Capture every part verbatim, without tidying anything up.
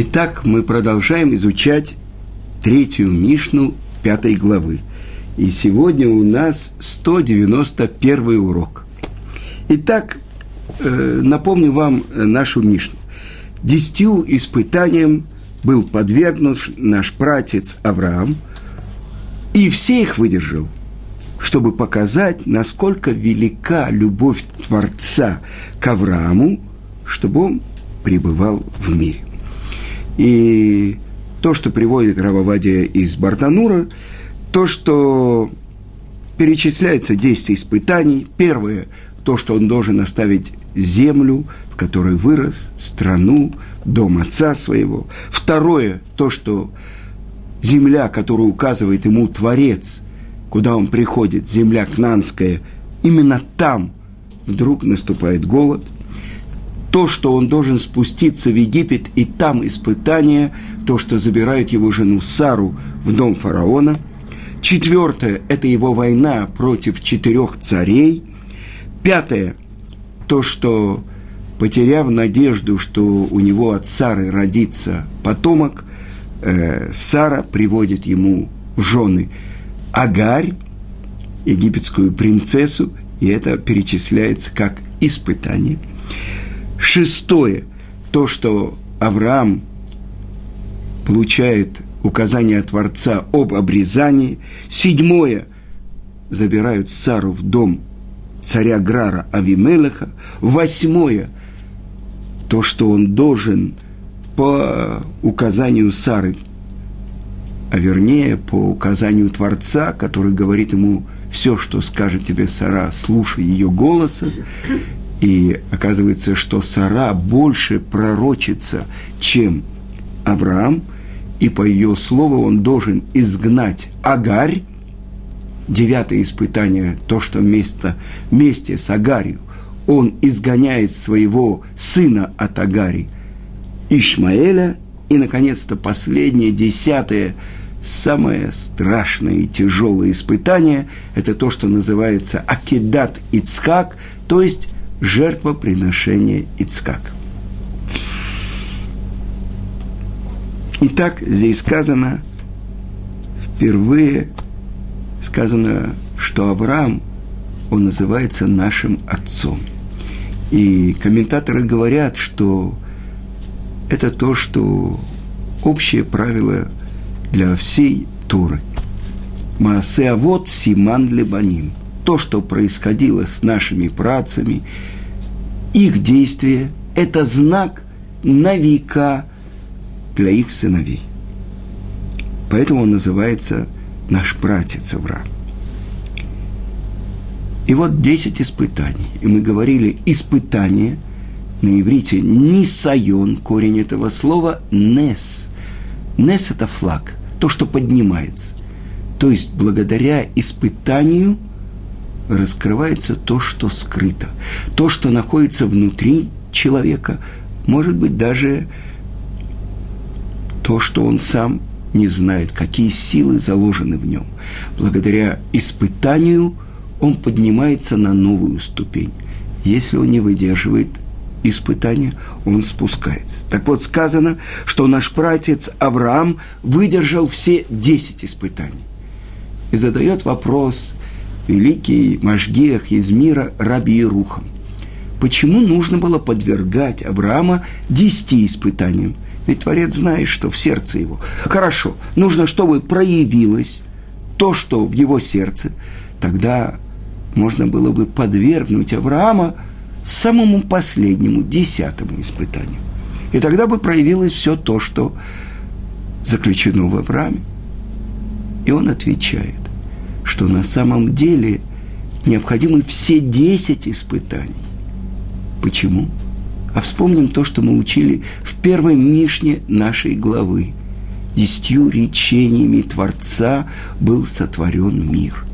Итак, мы продолжаем изучать третью Мишну пятой главы. И сегодня у нас сто девяносто первый урок. Итак, напомню вам нашу Мишну. Десятью испытаниям был подвергнут наш пратец Авраам, и все их выдержал, чтобы показать, насколько велика любовь Творца к Аврааму, чтобы он пребывал в мире. И то, что приводит Рававадия из Бартанура, то, что перечисляется десять испытаний. Первое, то, что он должен оставить землю, в которой вырос, страну, дом отца своего. Второе, то, что земля, которую указывает ему Творец, куда он приходит, земля Кнанская, именно там вдруг наступает голод. То, что он должен спуститься в Египет, и там испытание, то, что забирают его жену Сару в дом фараона. Четвертое – это его война против четырех царей. Пятое – то, что, потеряв надежду, что у него от Сары родится потомок, э, Сара приводит ему в жены Агарь, египетскую принцессу, и это перечисляется как испытание. Шестое – то, что Авраам получает указание Творца об обрезании. Седьмое – забирают Сару в дом царя Грара Авимелеха. Восьмое – то, что он должен по указанию Сары, а вернее по указанию Творца, который говорит ему: «Все, что скажет тебе Сара, слушай ее голоса». И оказывается, что Сара больше пророчица, чем Авраам, и по ее слову он должен изгнать Агарь. Девятое испытание, то, что вместо, вместе с Агарью он изгоняет своего сына от Агари, Ишмаэля. И, наконец-то, последнее, десятое, самое страшное и тяжелое испытание – это то, что называется Акедат Ицхак, то есть жертвоприношение Ицхака. Итак, здесь сказано, впервые сказано, что Авраам, он называется нашим отцом. И комментаторы говорят, что это то, что общее правило для всей Торы. Маасе авот симан лебаним. То, что происходило с нашими працами, их действие – это знак на века для их сыновей. Поэтому он называется наш пратец Авраам. И вот десять испытаний. И мы говорили, испытание на иврите нисайон, корень этого слова нес. Нес – это флаг, то, что поднимается. То есть благодаря испытанию раскрывается то, что скрыто. То, что находится внутри человека, может быть, даже то, что он сам не знает, какие силы заложены в нем. Благодаря испытанию он поднимается на новую ступень. Если он не выдерживает испытания, он спускается. Так вот, сказано, что наш пратец Авраам выдержал все десять испытаний. И задает вопрос великий Машгиах из мира Раби Ерухам: почему нужно было подвергать Авраама десяти испытаниям? Ведь Творец знает, что в сердце его. Хорошо, нужно, чтобы проявилось то, что в его сердце. Тогда можно было бы подвергнуть Авраама самому последнему, десятому испытанию. И тогда бы проявилось все то, что заключено в Аврааме. И он отвечает, что на самом деле необходимы все десять испытаний. Почему? А вспомним то, что мы учили в первой Мишне нашей главы. Десятью речениями Творца был сотворен мир.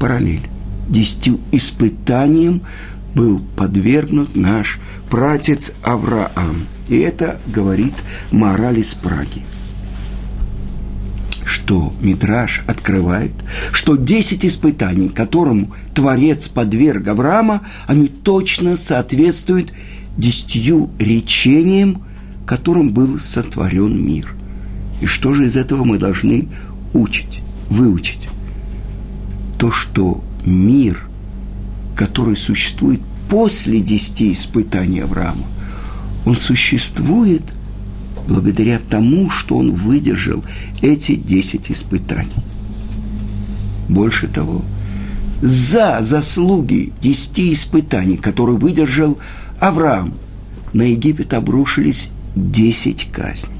Параллель. Десятью испытаниям был подвергнут наш пратец Авраам. И это говорит Магараль из Праги, что Мидраш открывает, что десять испытаний, которым Творец подверг Авраама, они точно соответствуют десятью речениям, которым был сотворен мир. И что же из этого мы должны учить, выучить? То, что мир, который существует после десяти испытаний Авраама, он существует благодаря тому, что он выдержал эти десять испытаний. Больше того, за заслуги десяти испытаний, которые выдержал Авраам, на Египет обрушились десять казней.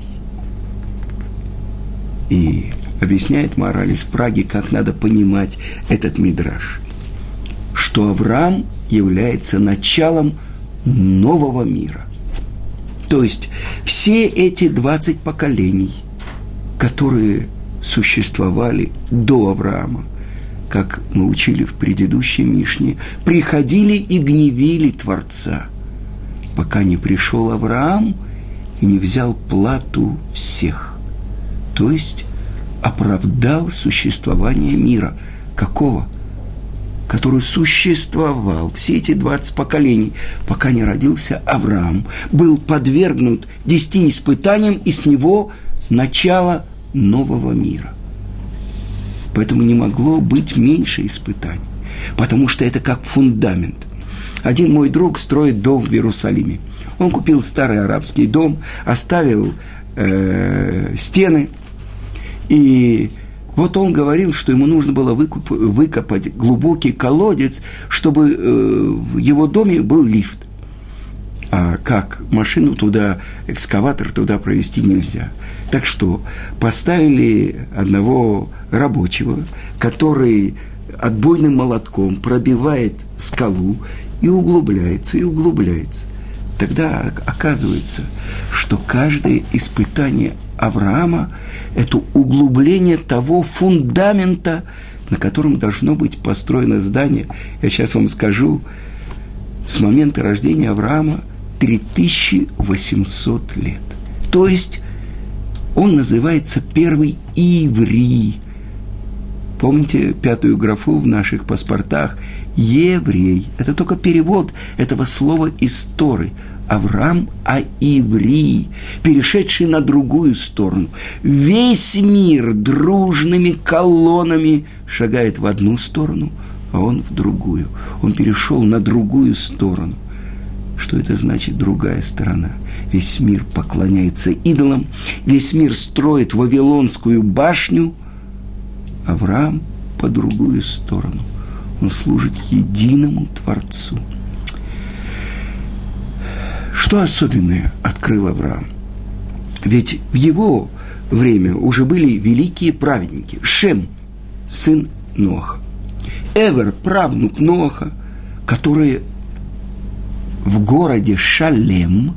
И объясняет Магараль из Праги, как надо понимать этот мидраш, что Авраам является началом нового мира. То есть все эти двадцать поколений, которые существовали до Авраама, как мы учили в предыдущей Мишне, приходили и гневили Творца, пока не пришел Авраам и не взял плату всех. То есть оправдал существование мира. Какого? Который существовал все эти двадцать поколений, пока не родился Авраам, был подвергнут десяти испытаниям, и с него начало нового мира. Поэтому не могло быть меньше испытаний, потому что это как фундамент. Один мой друг строит дом в Иерусалиме. Он купил старый арабский дом, оставил э, стены, и вот он говорил, что ему нужно было выкуп, выкопать глубокий колодец, чтобы э, в его доме был лифт. А как машину туда, экскаватор туда провести нельзя. Так что поставили одного рабочего, который отбойным молотком пробивает скалу и углубляется, и углубляется. Тогда оказывается, что каждое испытание Авраама – это углубление того фундамента, на котором должно быть построено здание. Я сейчас вам скажу, с момента рождения Авраама три тысячи восемьсот лет. То есть он называется первый иври. Помните пятую графу в наших паспортах? Еврей. Это только перевод этого слова из Торы. Авраам а-Иври, перешедший на другую сторону. Весь мир дружными колоннами шагает в одну сторону, а он в другую. Он перешел на другую сторону. Что это значит другая сторона? Весь мир поклоняется идолам, весь мир строит Вавилонскую башню. Авраам по другую сторону. Он служит единому Творцу. Что особенное открыл Авраам? Ведь в его время уже были великие праведники. Шем, сын Ноаха. Эвер, правнук Ноаха, которые в городе Шалем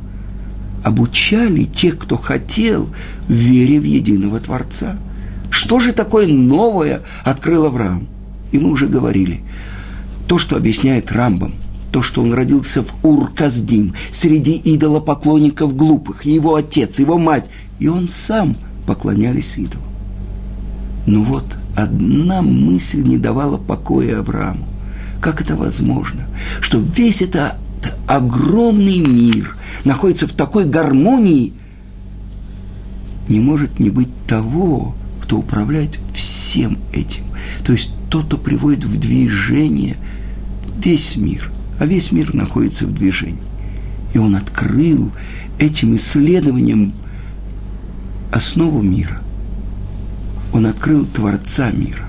обучали тех, кто хотел, вере в единого Творца. Что же такое новое открыл Авраам? И мы уже говорили. То, что объясняет Рамбам. То, что он родился в Ур-Касдим, среди идолопоклонников глупых, его отец, его мать, и он сам поклонялись идолам. Но вот одна мысль не давала покоя Аврааму. Как это возможно? Что весь этот огромный мир находится в такой гармонии, не может не быть того, кто управляет всем этим. То есть тот, кто приводит в движение весь мир. А весь мир находится в движении. И он открыл этим исследованием основу мира. Он открыл Творца мира.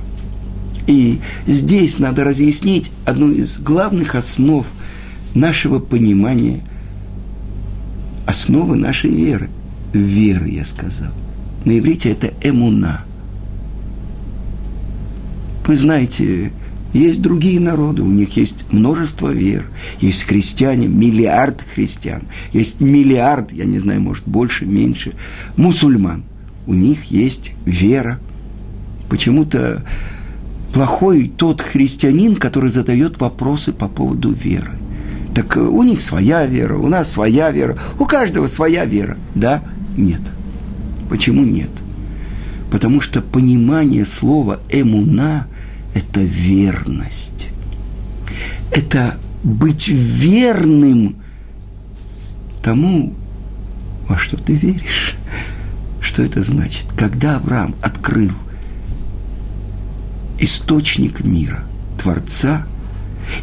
И здесь надо разъяснить одну из главных основ нашего понимания, основы нашей веры. Веры, я сказал. На иврите это эмуна. Вы знаете... Есть другие народы, у них есть множество вер. Есть христиане, миллиард христиан. Есть миллиард, я не знаю, может, больше, меньше, мусульман. У них есть вера. Почему-то плохой тот христианин, который задает вопросы по поводу веры. Так у них своя вера, у нас своя вера, у каждого своя вера. Да? Нет. Почему нет? Потому что понимание слова «эмуна» это верность. Это быть верным тому, во что ты веришь? Что это значит? Когда Авраам открыл источник мира, Творца,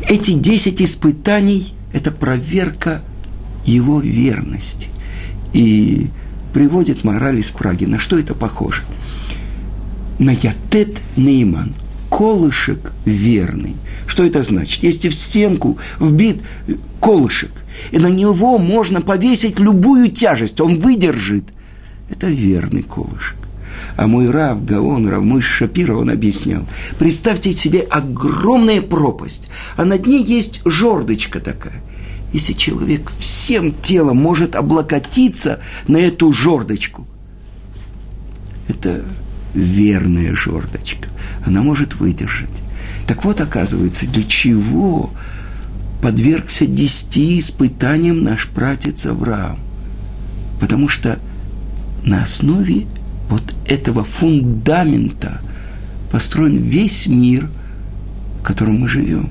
эти десять испытаний – это проверка его верности. И приводит Магараль из Праги. На что это похоже? На ятет неиман. Колышек верный. Что это значит? Если в стенку вбит колышек, и на него можно повесить любую тяжесть, он выдержит. Это верный колышек. А мой рав Гаон, рав Мойше Шапиро, он объяснял. Представьте себе огромная пропасть, а на дне есть жердочка такая. Если человек всем телом может облокотиться на эту жердочку, это верная жердочка. Она может выдержать. Так вот, оказывается, для чего подвергся десяти испытаниям наш пратец Авраам? Потому что на основе вот этого фундамента построен весь мир, в котором мы живем.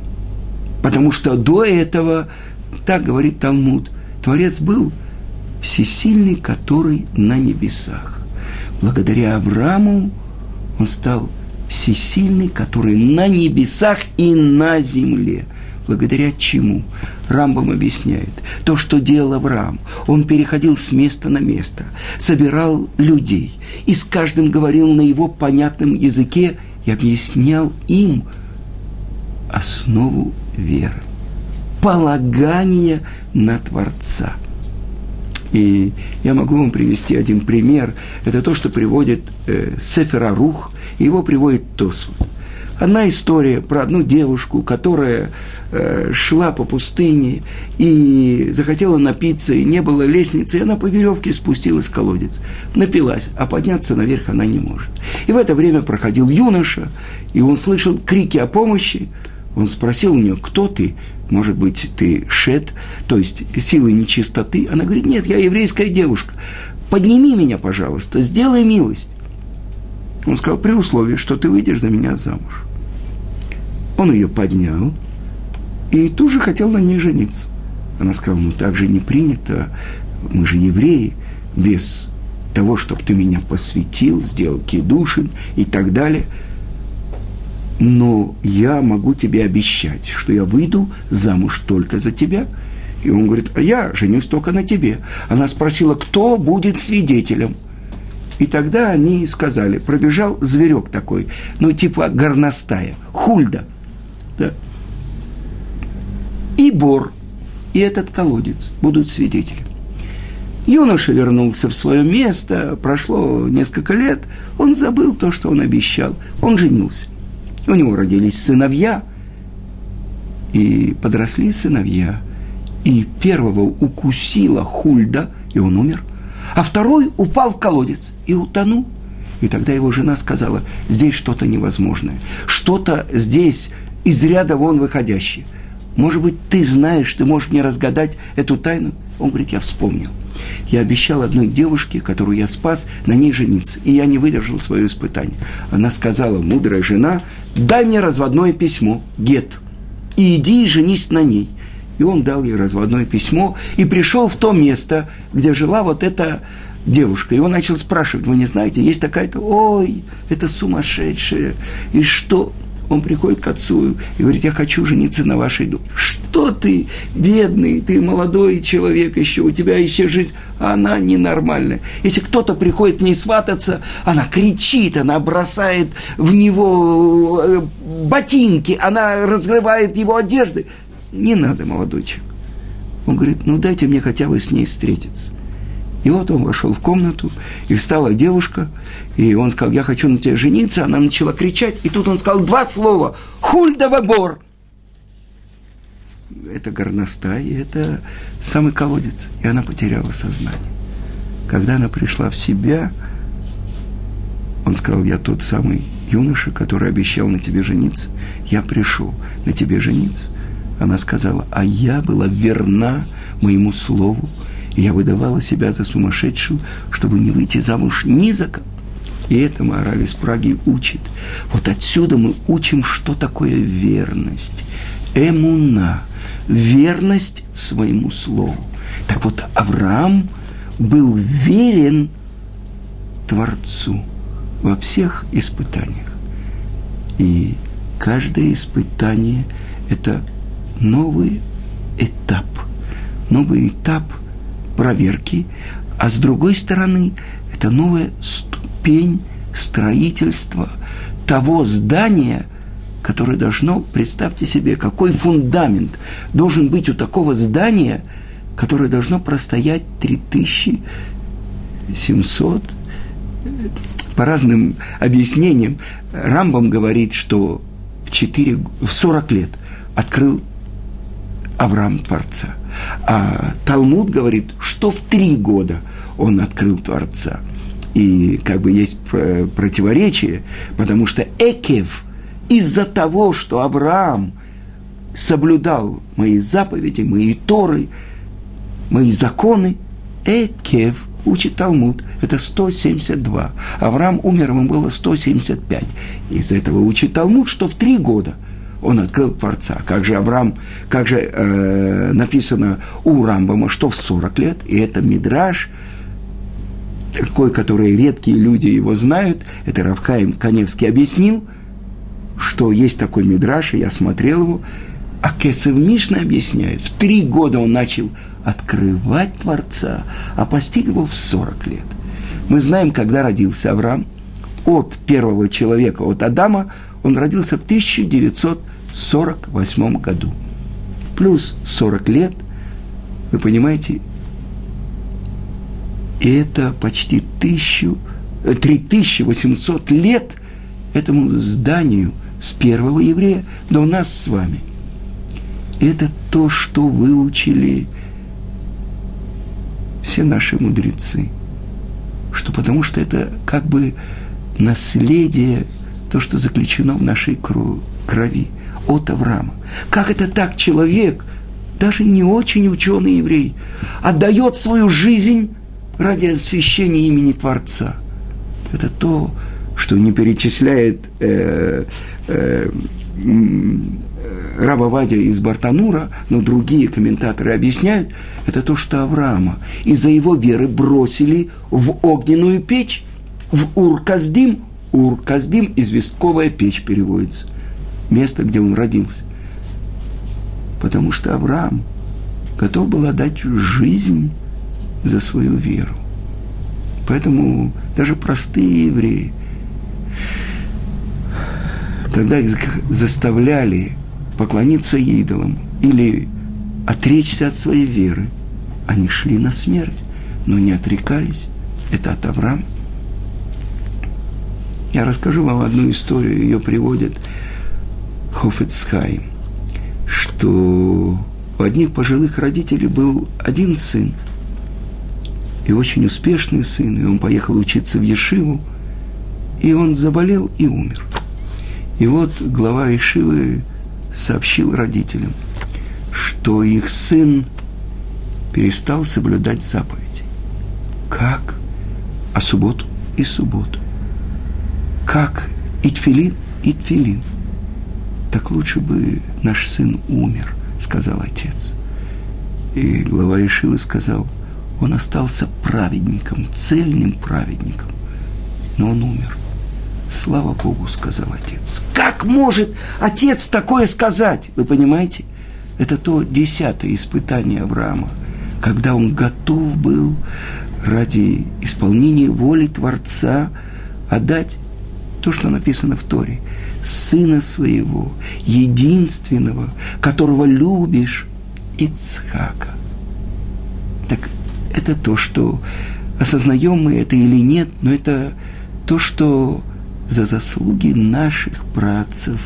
Потому что до этого, так говорит Талмуд, Творец был всесильный, который на небесах. Благодаря Аврааму он стал всесильный, который на небесах и на земле. Благодаря чему? Рамбам объясняет. То, что делал Авраам. Он переходил с места на место, собирал людей и с каждым говорил на его понятном языке и объяснял им основу веры. Полагание на Творца. И я могу вам привести один пример. Это то, что приводит э, Сеферарух, его приводит Тос. Одна история про одну девушку, которая э, шла по пустыне и захотела напиться, и не было лестницы, и она по веревке спустилась в колодец, напилась, а подняться наверх она не может. И в это время проходил юноша, и он слышал крики о помощи. Он спросил у нее: кто ты? Может быть, ты шет, то есть сила нечистоты? Она говорит: нет, я еврейская девушка. Подними меня, пожалуйста, сделай милость. Он сказал: при условии, что ты выйдешь за меня замуж. Он ее поднял и тут же хотел на ней жениться. Она сказала: ну так же не принято, мы же евреи, без того, чтобы ты меня посвятил, сделал кидушин и так далее. Но я могу тебе обещать, что я выйду замуж только за тебя. И он говорит: а я женюсь только на тебе. Она спросила: кто будет свидетелем? И тогда они сказали: пробежал зверек такой, ну типа горностая, хульда, да, и бор, и этот колодец будут свидетелем. Юноша вернулся в свое место, прошло несколько лет, он забыл то, что он обещал, он женился. У него родились сыновья, и подросли сыновья, и первого укусила хульда, и он умер, а второй упал в колодец и утонул. И тогда его жена сказала: здесь что-то невозможное, что-то здесь из ряда вон выходящее. Может быть, ты знаешь, ты можешь мне разгадать эту тайну? Он говорит: я вспомнил. Я обещал одной девушке, которую я спас, на ней жениться, и я не выдержал свое испытание. Она сказала, мудрая жена: дай мне разводное письмо, гет, и иди и женись на ней. И он дал ей разводное письмо и пришел в то место, где жила вот эта девушка. И он начал спрашивать: вы не знаете, есть такая-то? Ой, это сумасшедшая. И что? Он приходит к отцу и говорит: я хочу жениться на вашей дочери. Что ты, бедный, ты молодой человек еще, у тебя еще жизнь. Она ненормальная. Если кто-то приходит к ней свататься, она кричит, она бросает в него ботинки, она разрывает его одежды. Не надо, молодой человек. Он говорит: ну дайте мне хотя бы с ней встретиться. И вот он вошел в комнату, и встала девушка, и он сказал: я хочу на тебя жениться. Она начала кричать, и тут он сказал два слова: хульдова бор. Это горностай, это самый колодец. И она потеряла сознание. Когда она пришла в себя, он сказал: я тот самый юноша, который обещал на тебе жениться. Я пришел на тебе жениться. Она сказала: а я была верна моему слову, и я выдавала себя за сумасшедшую, чтобы не выйти замуж ни за кого. И это Магараль из Праги учит. Вот отсюда мы учим, что такое верность. Эмуна. Верность своему слову. Так вот, Авраам был верен Творцу во всех испытаниях. И каждое испытание – это новый этап, новый этап проверки, а с другой стороны, это новая ступень строительства того здания, которое должно, представьте себе, какой фундамент должен быть у такого здания, которое должно простоять три тысячи семьсот, по разным объяснениям, Рамбам говорит, что в, четыре, в сорок лет открыл Авраам Творца. А Талмуд говорит, что в три года он открыл Творца. И как бы есть противоречие, потому что Экев, из-за того, что Авраам соблюдал мои заповеди, мои Торы, мои законы, Экев, учит Талмуд, это сто семьдесят два. Авраам умер, ему было сто семьдесят пять. Из этого учит Талмуд, что в три года он открыл Творца. Как же Авраам, как же э, написано у Рамбама, что в сорок лет, и это мидраш, такой, который редкие люди его знают, это Рав Хаим Каневский объяснил, что есть такой мидраш, и я смотрел его, а Кесев Мишна объясняет, в три года он начал открывать Творца, а постиг его в сорок лет. Мы знаем, когда родился Авраам. От первого человека, от Адама, он родился в тысяча девятьсот сорок восьмом году. Плюс сорок лет, вы понимаете, и это почти тысяча, три тысячи восемьсот лет этому зданию с первого еврея до нас с вами. Это то, что выучили все наши мудрецы. Что потому что это как бы наследие, то, что заключено в нашей крови от Авраама. Как это так человек, даже не очень ученый еврей, отдает свою жизнь ради освящения имени Творца? Это то, что не перечисляет э, э, Рававадия из Бартанура, но другие комментаторы объясняют, это то, что Авраама из-за его веры бросили в огненную печь, в Ур-Касдим. Ур-Касдим, известковая печь переводится, место, где он родился. Потому что Авраам готов был отдать жизнь за свою веру. Поэтому даже простые евреи, когда их заставляли поклониться идолам или отречься от своей веры, они шли на смерть, но не отрекались. Это от Авраама. Я расскажу вам одну историю, ее приводит Хофец Хаим, что у одних пожилых родителей был один сын, и очень успешный сын, и он поехал учиться в Ешиву, и он заболел и умер. И вот глава Ешивы сообщил родителям, что их сын перестал соблюдать заповеди. Как? А субботу и субботу. Как? И тфилин, и тфилин. Так лучше бы наш сын умер, сказал отец. И глава Ешивы сказал, он остался праведником, цельным праведником, но он умер. Слава Богу, сказал отец. Как может отец такое сказать? Вы понимаете? Это то десятое испытание Авраама, когда он готов был ради исполнения воли Творца отдать то, что написано в Торе. Сына своего, единственного, которого любишь, Ицхака. Так это то, что осознаем мы это или нет, но это то, что за заслуги наших праотцев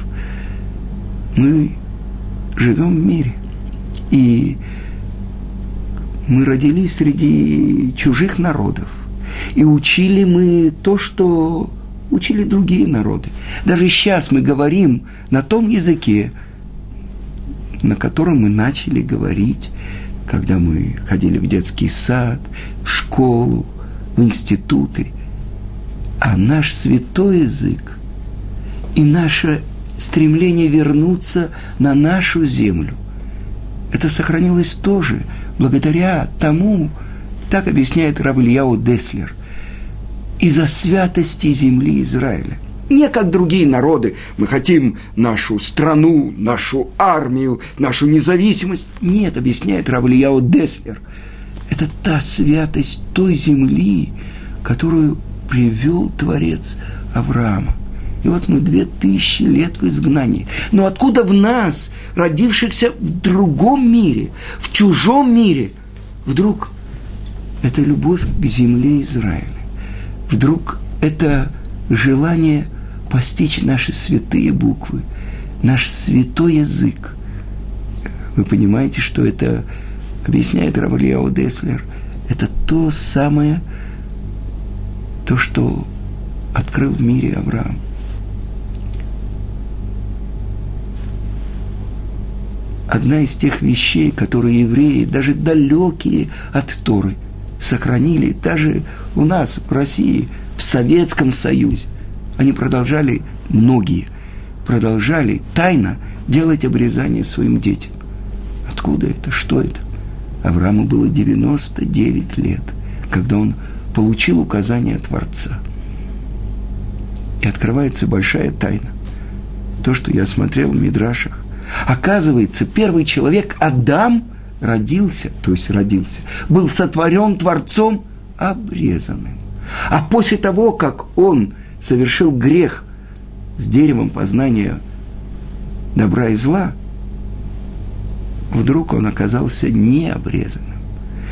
мы живем в мире. И мы родились среди чужих народов. И учили мы то, что учили другие народы. Даже сейчас мы говорим на том языке, на котором мы начали говорить, когда мы ходили в детский сад, в школу, в институты. А наш святой язык и наше стремление вернуться на нашу землю, это сохранилось тоже благодаря тому, Так объясняет Рав Элияу Деслер. Из-за святости земли Израиля. Не как другие народы. Мы хотим нашу страну, нашу армию, нашу независимость. Нет, объясняет Рав Элияу Деслер. Это та святость той земли, которую привел Творец Авраама. И вот мы две тысячи лет в изгнании. Но откуда в нас, родившихся в другом мире, в чужом мире, вдруг эта любовь к земле Израиля? Вдруг это желание постичь наши святые буквы, наш святой язык? Вы понимаете, что это, объясняет Рав Элияу Деслер, это то самое, то, что открыл в мире Авраам. Одна из тех вещей, которые евреи, даже далекие от Торы, сохранили даже у нас, в России, в Советском Союзе. Они продолжали, многие, продолжали тайно делать обрезание своим детям. Откуда это? Что это? Аврааму было девяносто девять лет, когда он получил указание Творца. И открывается большая тайна. То, что я смотрел в мидрашах. Оказывается, первый человек, Адам, родился, то есть родился, был сотворен Творцом обрезанным. А после того, как он совершил грех с деревом познания добра и зла, вдруг он оказался необрезанным.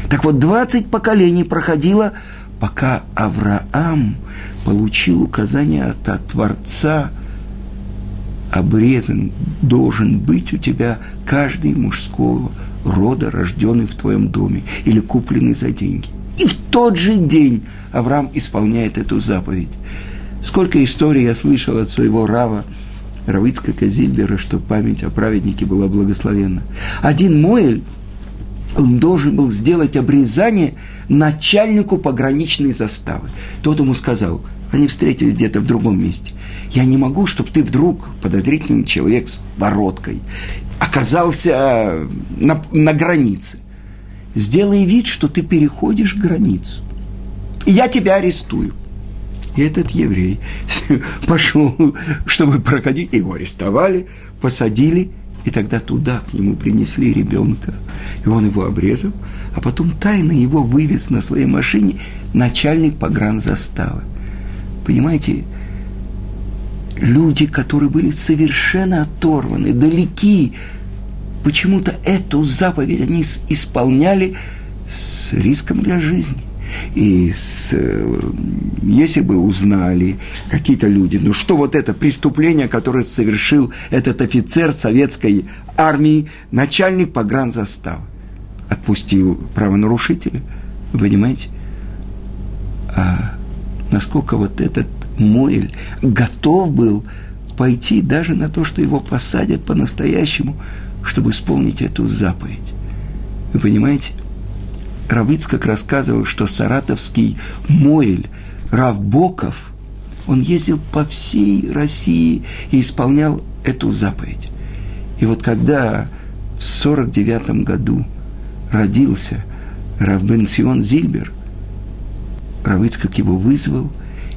Так вот, двадцать поколений проходило, пока Авраам получил указание от Творца: обрезан должен быть у тебя каждый мужского рода, рожденный в твоем доме или купленный за деньги. И в тот же день Авраам исполняет эту заповедь. Сколько историй я слышал от своего рава, рава Ицхака Зильбера, что память о праведнике была благословенна. Один Моэль, он должен был сделать обрезание начальнику пограничной заставы. Тот ему сказал... Они встретились где-то в другом месте. Я не могу, чтобы ты вдруг, подозрительный человек с бородкой, оказался на, на границе. Сделай вид, что ты переходишь границу. И я тебя арестую. И этот еврей пошел, чтобы проходить. Его арестовали, посадили. И тогда туда к нему принесли ребенка. И он его обрезал. А потом тайно его вывез на своей машине начальник погранзаставы. Понимаете, люди, которые были совершенно оторваны, далеки, почему-то эту заповедь они исполняли с риском для жизни. И с, если бы узнали какие-то люди, ну что вот это преступление, которое совершил этот офицер советской армии, начальник погранзаставы, отпустил правонарушителя, вы понимаете? А... Насколько вот этот Моэль готов был пойти даже на то, что его посадят по-настоящему, чтобы исполнить эту заповедь. Вы понимаете? Рав Ицхак рассказывал, что саратовский Моэль Рав Боков, он ездил по всей России и исполнял эту заповедь. И вот когда в сорок девятом году родился Рав Бенсион Зильбер, Рав Ицхак его вызвал,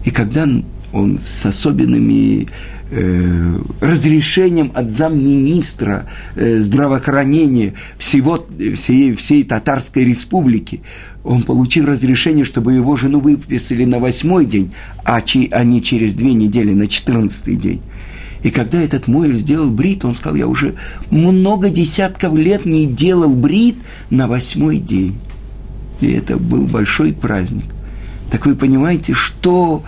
и когда он с особенными э, разрешением от замминистра э, здравоохранения всего, всей, всей Татарской республики, он получил разрешение, чтобы его жену выписали на восьмой день, а, че, а не через две недели, на четырнадцатый день. И когда этот Моэль сделал брит, он сказал: я уже много десятков лет не делал брит на восьмой день. И это был большой праздник. Так вы понимаете, что...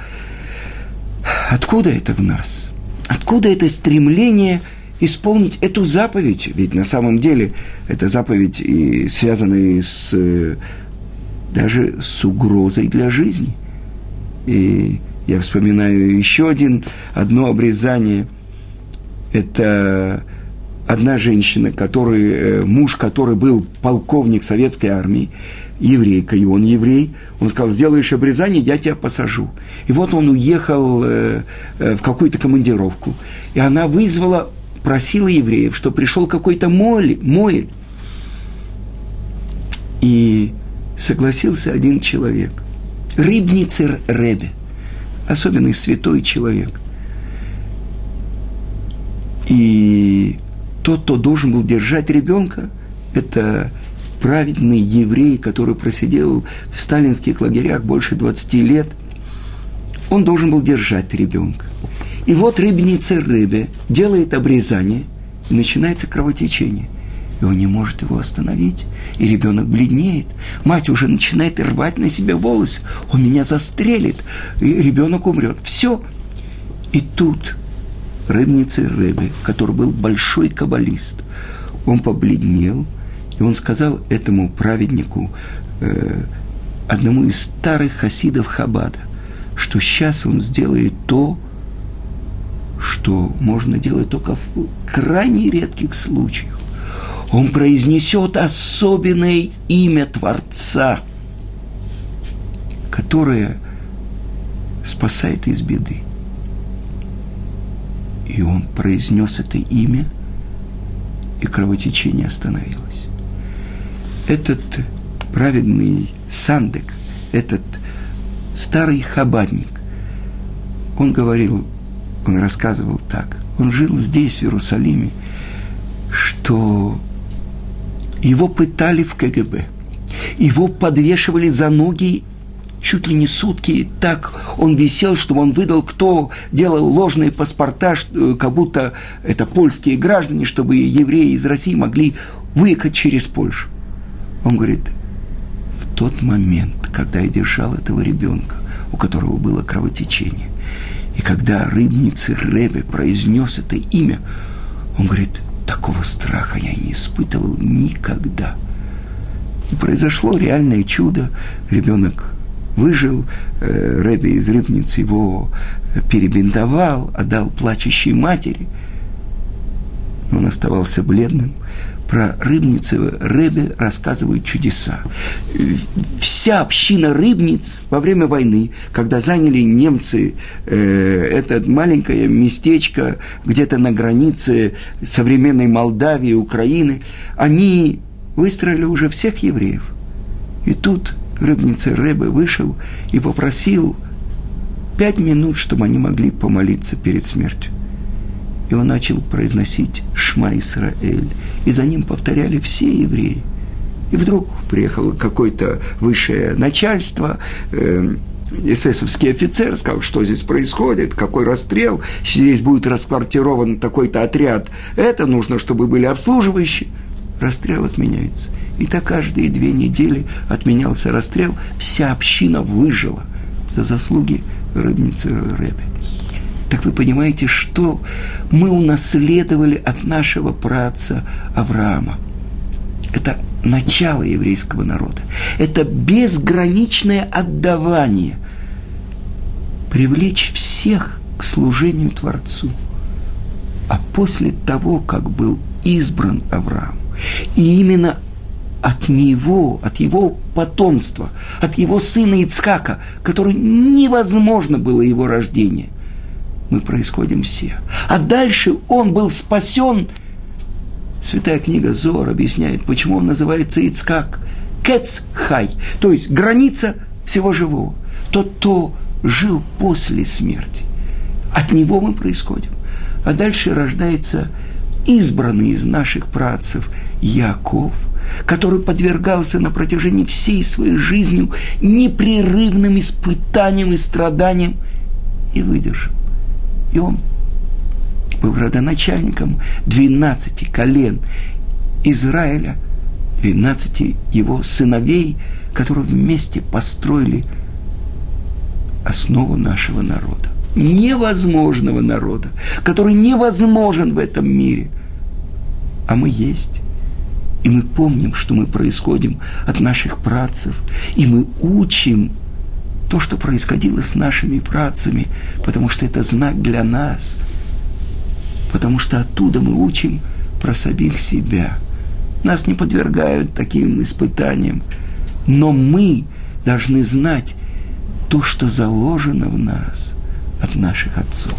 Откуда это в нас? Откуда это стремление исполнить эту заповедь? Ведь на самом деле эта заповедь и связана с... даже с угрозой для жизни. И я вспоминаю еще один, одно обрезание. Это одна женщина, который, муж, который был полковник советской армии, еврейка, и он еврей, он сказал: сделаешь обрезание, я тебя посажу. И вот он уехал э, э, в какую-то командировку, и она вызвала, просила евреев, что пришел какой-то Моэль, Моэль. И согласился один человек. Рыбницер Ребе. Особенный святой человек. И тот, кто должен был держать ребенка, это праведный еврей, который просидел в сталинских лагерях больше двадцати лет, он должен был держать ребенка. И вот Рыбницер Ребе делает обрезание, и начинается кровотечение. И он не может его остановить. И ребенок бледнеет. Мать уже начинает рвать на себе волосы. Он меня застрелит. И ребенок умрет. Все. И тут Рыбницер Ребе, который был большой каббалист, он побледнел. И он сказал этому праведнику, э, одному из старых хасидов Хабада, что сейчас он сделает то, что можно делать только в крайне редких случаях. Он произнесет особенное имя Творца, которое спасает из беды. И он произнес это имя, и кровотечение остановилось. Этот праведный сандык, этот старый хабадник, он говорил, он рассказывал так, он жил здесь, в Иерусалиме, что его пытали в ка гэ бэ, его подвешивали за ноги чуть ли не сутки, так он висел, чтобы он выдал, кто делал ложные паспорта, как будто это польские граждане, чтобы евреи из России могли выехать через Польшу. Он говорит, в тот момент, когда я держал этого ребенка, у которого было кровотечение, и когда Рыбницер Ребе произнес это имя, он говорит, такого страха я не испытывал никогда. И произошло реальное чудо. Ребенок выжил, Ребе из Рыбницы его перебинтовал, отдал плачущей матери. Он оставался бледным. Про Рыбницера Ребе рассказывают чудеса. Вся община Рыбниц во время войны, когда заняли немцы э, это маленькое местечко где-то на границе современной Молдавии и Украины, они выстроили уже всех евреев. И тут Рыбницер Ребе вышел и попросил пять минут, чтобы они могли помолиться перед смертью. И он начал произносить «Шма Исраэль», и за ним повторяли все евреи. И вдруг приехало какое-то высшее начальство, э, эсэсовский офицер, сказал, что здесь происходит, какой расстрел, здесь будет расквартирован такой-то отряд, это нужно, чтобы были обслуживающие. Расстрел отменяется. И так каждые две недели отменялся расстрел, вся община выжила за заслуги Рыбницера Ребе. Так вы понимаете, что мы унаследовали от нашего праотца Авраама. Это начало еврейского народа. Это безграничное отдавание. Привлечь всех к служению Творцу. А после того, как был избран Авраам, и именно от него, от его потомства, от его сына Ицхака, который невозможно было его рождение, мы происходим все. А дальше он был спасен. Святая книга Зоар объясняет, почему он называется Ицхак. Кецхай, то есть граница всего живого. Тот, кто жил после смерти. От него мы происходим. А дальше рождается избранный из наших праотцев Яков, который подвергался на протяжении всей своей жизни непрерывным испытаниям и страданиям и выдержал. И он был родоначальником двенадцати колен Израиля, двенадцати его сыновей, которые вместе построили основу нашего народа. Невозможного народа, который невозможен в этом мире. А мы есть. И мы помним, что мы происходим от наших праотцев. И мы учим то, что происходило с нашими праотцами, потому что это знак для нас, потому что оттуда мы учим про самих себя. Нас не подвергают таким испытаниям, но мы должны знать то, что заложено в нас от наших отцов.